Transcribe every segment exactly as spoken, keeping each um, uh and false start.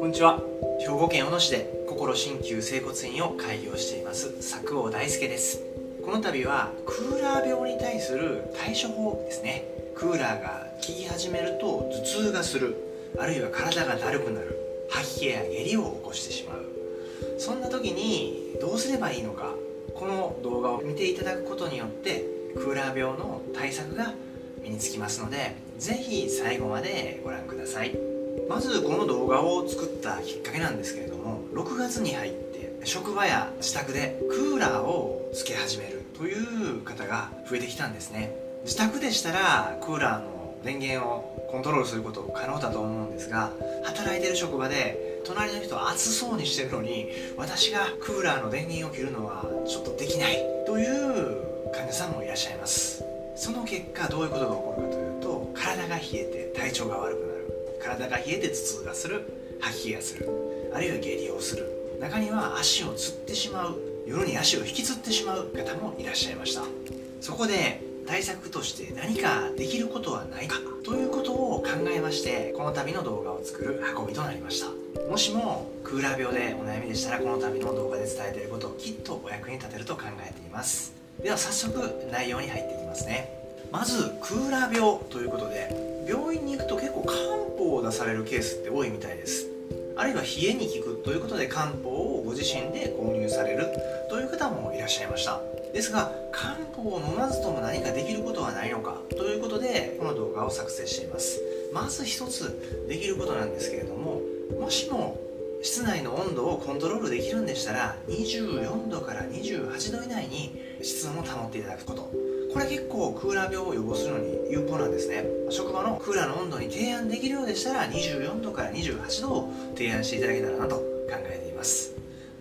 こんにちは。兵庫県小野市で心鍼灸整骨院を開業しています佐久生大介です。この度はクーラー病に対する対処法ですね。クーラーが効き始めると頭痛がする、あるいは体がだるくなる、吐き気や下痢を起こしてしまう、そんな時にどうすればいいのか、この動画を見ていただくことによってクーラー病の対策が身につきますので、ぜひ最後までご覧ください。まずこの動画を作ったきっかけなんですけれども、ろくがつに入って職場や自宅でクーラーをつけ始めるという方が増えてきたんですね。自宅でしたらクーラーの電源をコントロールすること可能だと思うんですが、働いてる職場で隣の人は暑そうにしてるのに私がクーラーの電源を切るのはちょっとできないという患者さんもいらっしゃいます。その結果どういうことが起こるかというと、体が冷えて体調が悪くなる、体が冷えて頭痛がする、吐き気がする、あるいは下痢をする、中には足をつってしまう、夜に足を引きずってしまう方もいらっしゃいました。そこで対策として何かできることはないかということを考えまして、この度の動画を作る運びとなりました。もしもクーラー病でお悩みでしたら、この度の動画で伝えていることをきっとお役に立てると考えています。では早速内容に入っていきますね。まずクーラー病ということで、病院に行くと結構漢方を出されるケースって多いみたいです。あるいは冷えに効くということで漢方をご自身で購入されるという方もいらっしゃいました。ですが漢方を飲まずとも何かできることはないのかということで、この動画を作成しています。まず一つできることなんですけれども、もしも室内の温度をコントロールできるんでしたら、にじゅうよんどからにじゅうはちど以内に室温を保っていただくこと、これ結構クーラー病を予防するのに有効なんですね。職場のクーラーの温度に提案できるようでしたら、にじゅうよんどからにじゅうはちどを提案していただけたらなと考えています。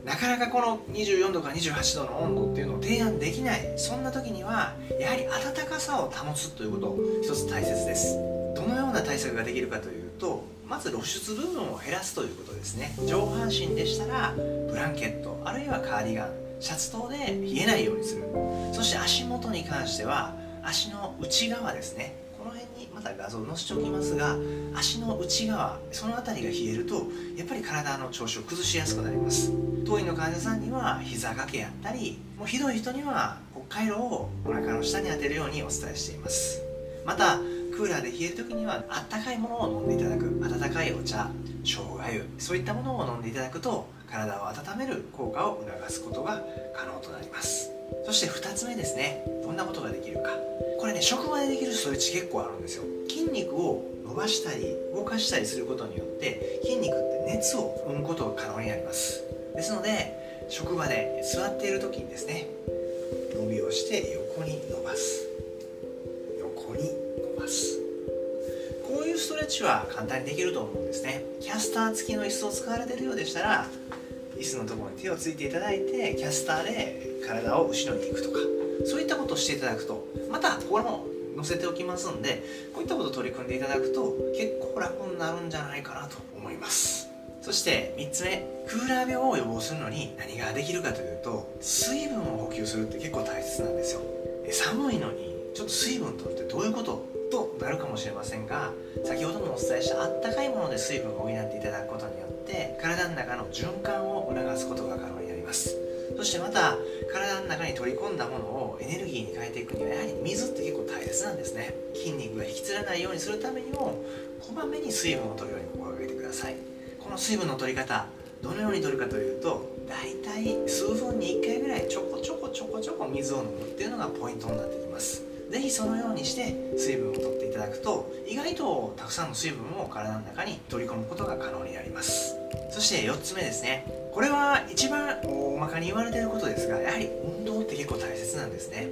なかなかこのにじゅうよんどからにじゅうはちどの温度っていうのを提案できない、そんな時にはやはり暖かさを保つということ、一つ大切です。どのような対策ができるかというと、まず露出部分を減らすということですね。上半身でしたらブランケット、あるいはカーディガン、シャツ等で冷えないようにする。そして足元に関しては足の内側ですね、この辺にまた画像を載せておきますが、足の内側、その辺りが冷えるとやっぱり体の調子を崩しやすくなります。当院の患者さんには膝掛けやったり、もうひどい人にはカイロをお腹の下に当てるようにお伝えしています。またクーラーで冷える時にはあったかいものを飲んでいただく、温かいお茶、生姜湯、そういったものを飲んでいただくと体を温める効果を促すことが可能となります。そしてふたつめですね、どんなことができるか。これね、職場でできるストレッチ結構あるんですよ。筋肉を伸ばしたり動かしたりすることによって筋肉って熱を生むことが可能になります。ですので職場で座っている時にですね、伸びをして横に伸ばす、横に伸ばす、こういうストレッチは簡単にできると思うんですね。キャスター付きの椅子を使われているようでしたら、椅子のところに手をついていただいてキャスターで体を後ろに行くとか、そういったことをしていただくと、またこれも載せておきますんで、こういったことを取り組んでいただくと結構楽になるんじゃないかなと思います。そしてみっつめ、クーラー病を予防するのに何ができるかというと、水分を補給するって結構大切なんですよ。寒いのにちょっと水分取るってどういうこととなるかもしれませんが、先ほどもお伝えしたあったかいもので水分を補っていただくことによって体の中の循環を促すことが可能になります。そしてまた体の中に取り込んだものをエネルギーに変えていくには、やはり水って結構大切なんですね。筋肉が引きつらないようにするためにもこまめに水分を取るように心がけてください。この水分の取り方、どのように取るかというと、大体数分にいっかいぐらいちょこちょこちょこちょこ水を飲むっていうのがポイントになってきます。ぜひそのようにして水分を取っていただくと、意外とたくさんの水分を体の中に取り込むことが可能になります。そしてよっつめですね、これは一番大まかに言われていることですが、やはり運動って結構大切なんですね。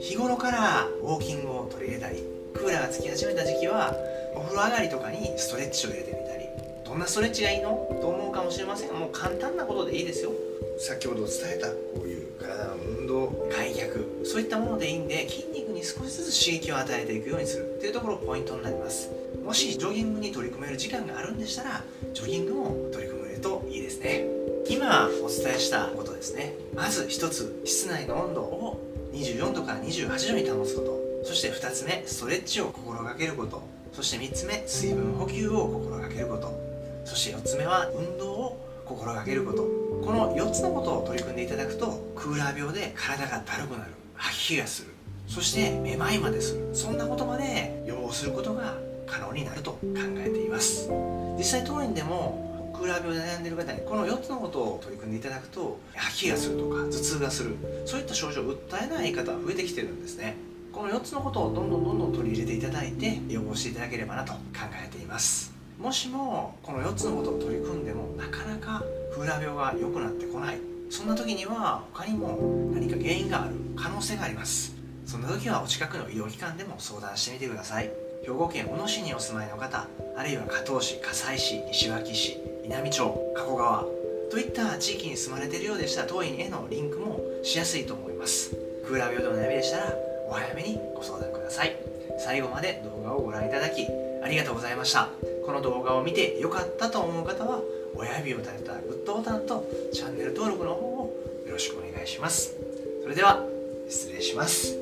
日頃からウォーキングを取り入れたり、クーラーがつき始めた時期はお風呂上がりとかにストレッチを入れてみたり、どんなストレッチがいいのと思うかもしれませんが、もう簡単なことでいいですよ。先ほど伝えたこういう体の運動、開脚、そういったものでいいんで、筋肉に少しずつ刺激を与えていくようにするっていうところがポイントになります。もしジョギングに取り組める時間があるんでしたら、ジョギングも取り組めるといいですね。今お伝えしたことですね、まずひとつ、室内の温度をにじゅうよんどからにじゅうはちどに保つこと、そしてふたつめ、ストレッチを心がけること、そしてみっつめ、水分補給を心がけること、そしてよっつめは運動を心がけること。このよっつのことを取り組んでいただくと、クーラー病で体がだるくなる、吐き気がする、そしてめまいまでする、そんなことまで予防することが可能になると考えています。実際当院でもクーラー病で悩んでいる方にこのよっつのことを取り組んでいただくと、吐き気がするとか頭痛がする、そういった症状を訴えない方は増えてきてるんですね。このよっつのことをどんどんどんどん取り入れていただいて予防していただければなと考えています。もしもこのよっつのことを取り組んでもなかなかクーラー病が良くなってこない、そんな時には他にも何か原因がある可能性があります。そんな時はお近くの医療機関でも相談してみてください。兵庫県小野市にお住まいの方、あるいは加東市、葛西市、西脇市、南町、加古川といった地域に住まれているようでしたら、当院へのリンクもしやすいと思います。クーラー病の悩みでしたらお早めにご相談ください。最後まで動画をご覧いただきありがとうございました。この動画を見て良かったと思う方は、親指を立てたグッドボタンとチャンネル登録の方をよろしくお願いします。それでは失礼します。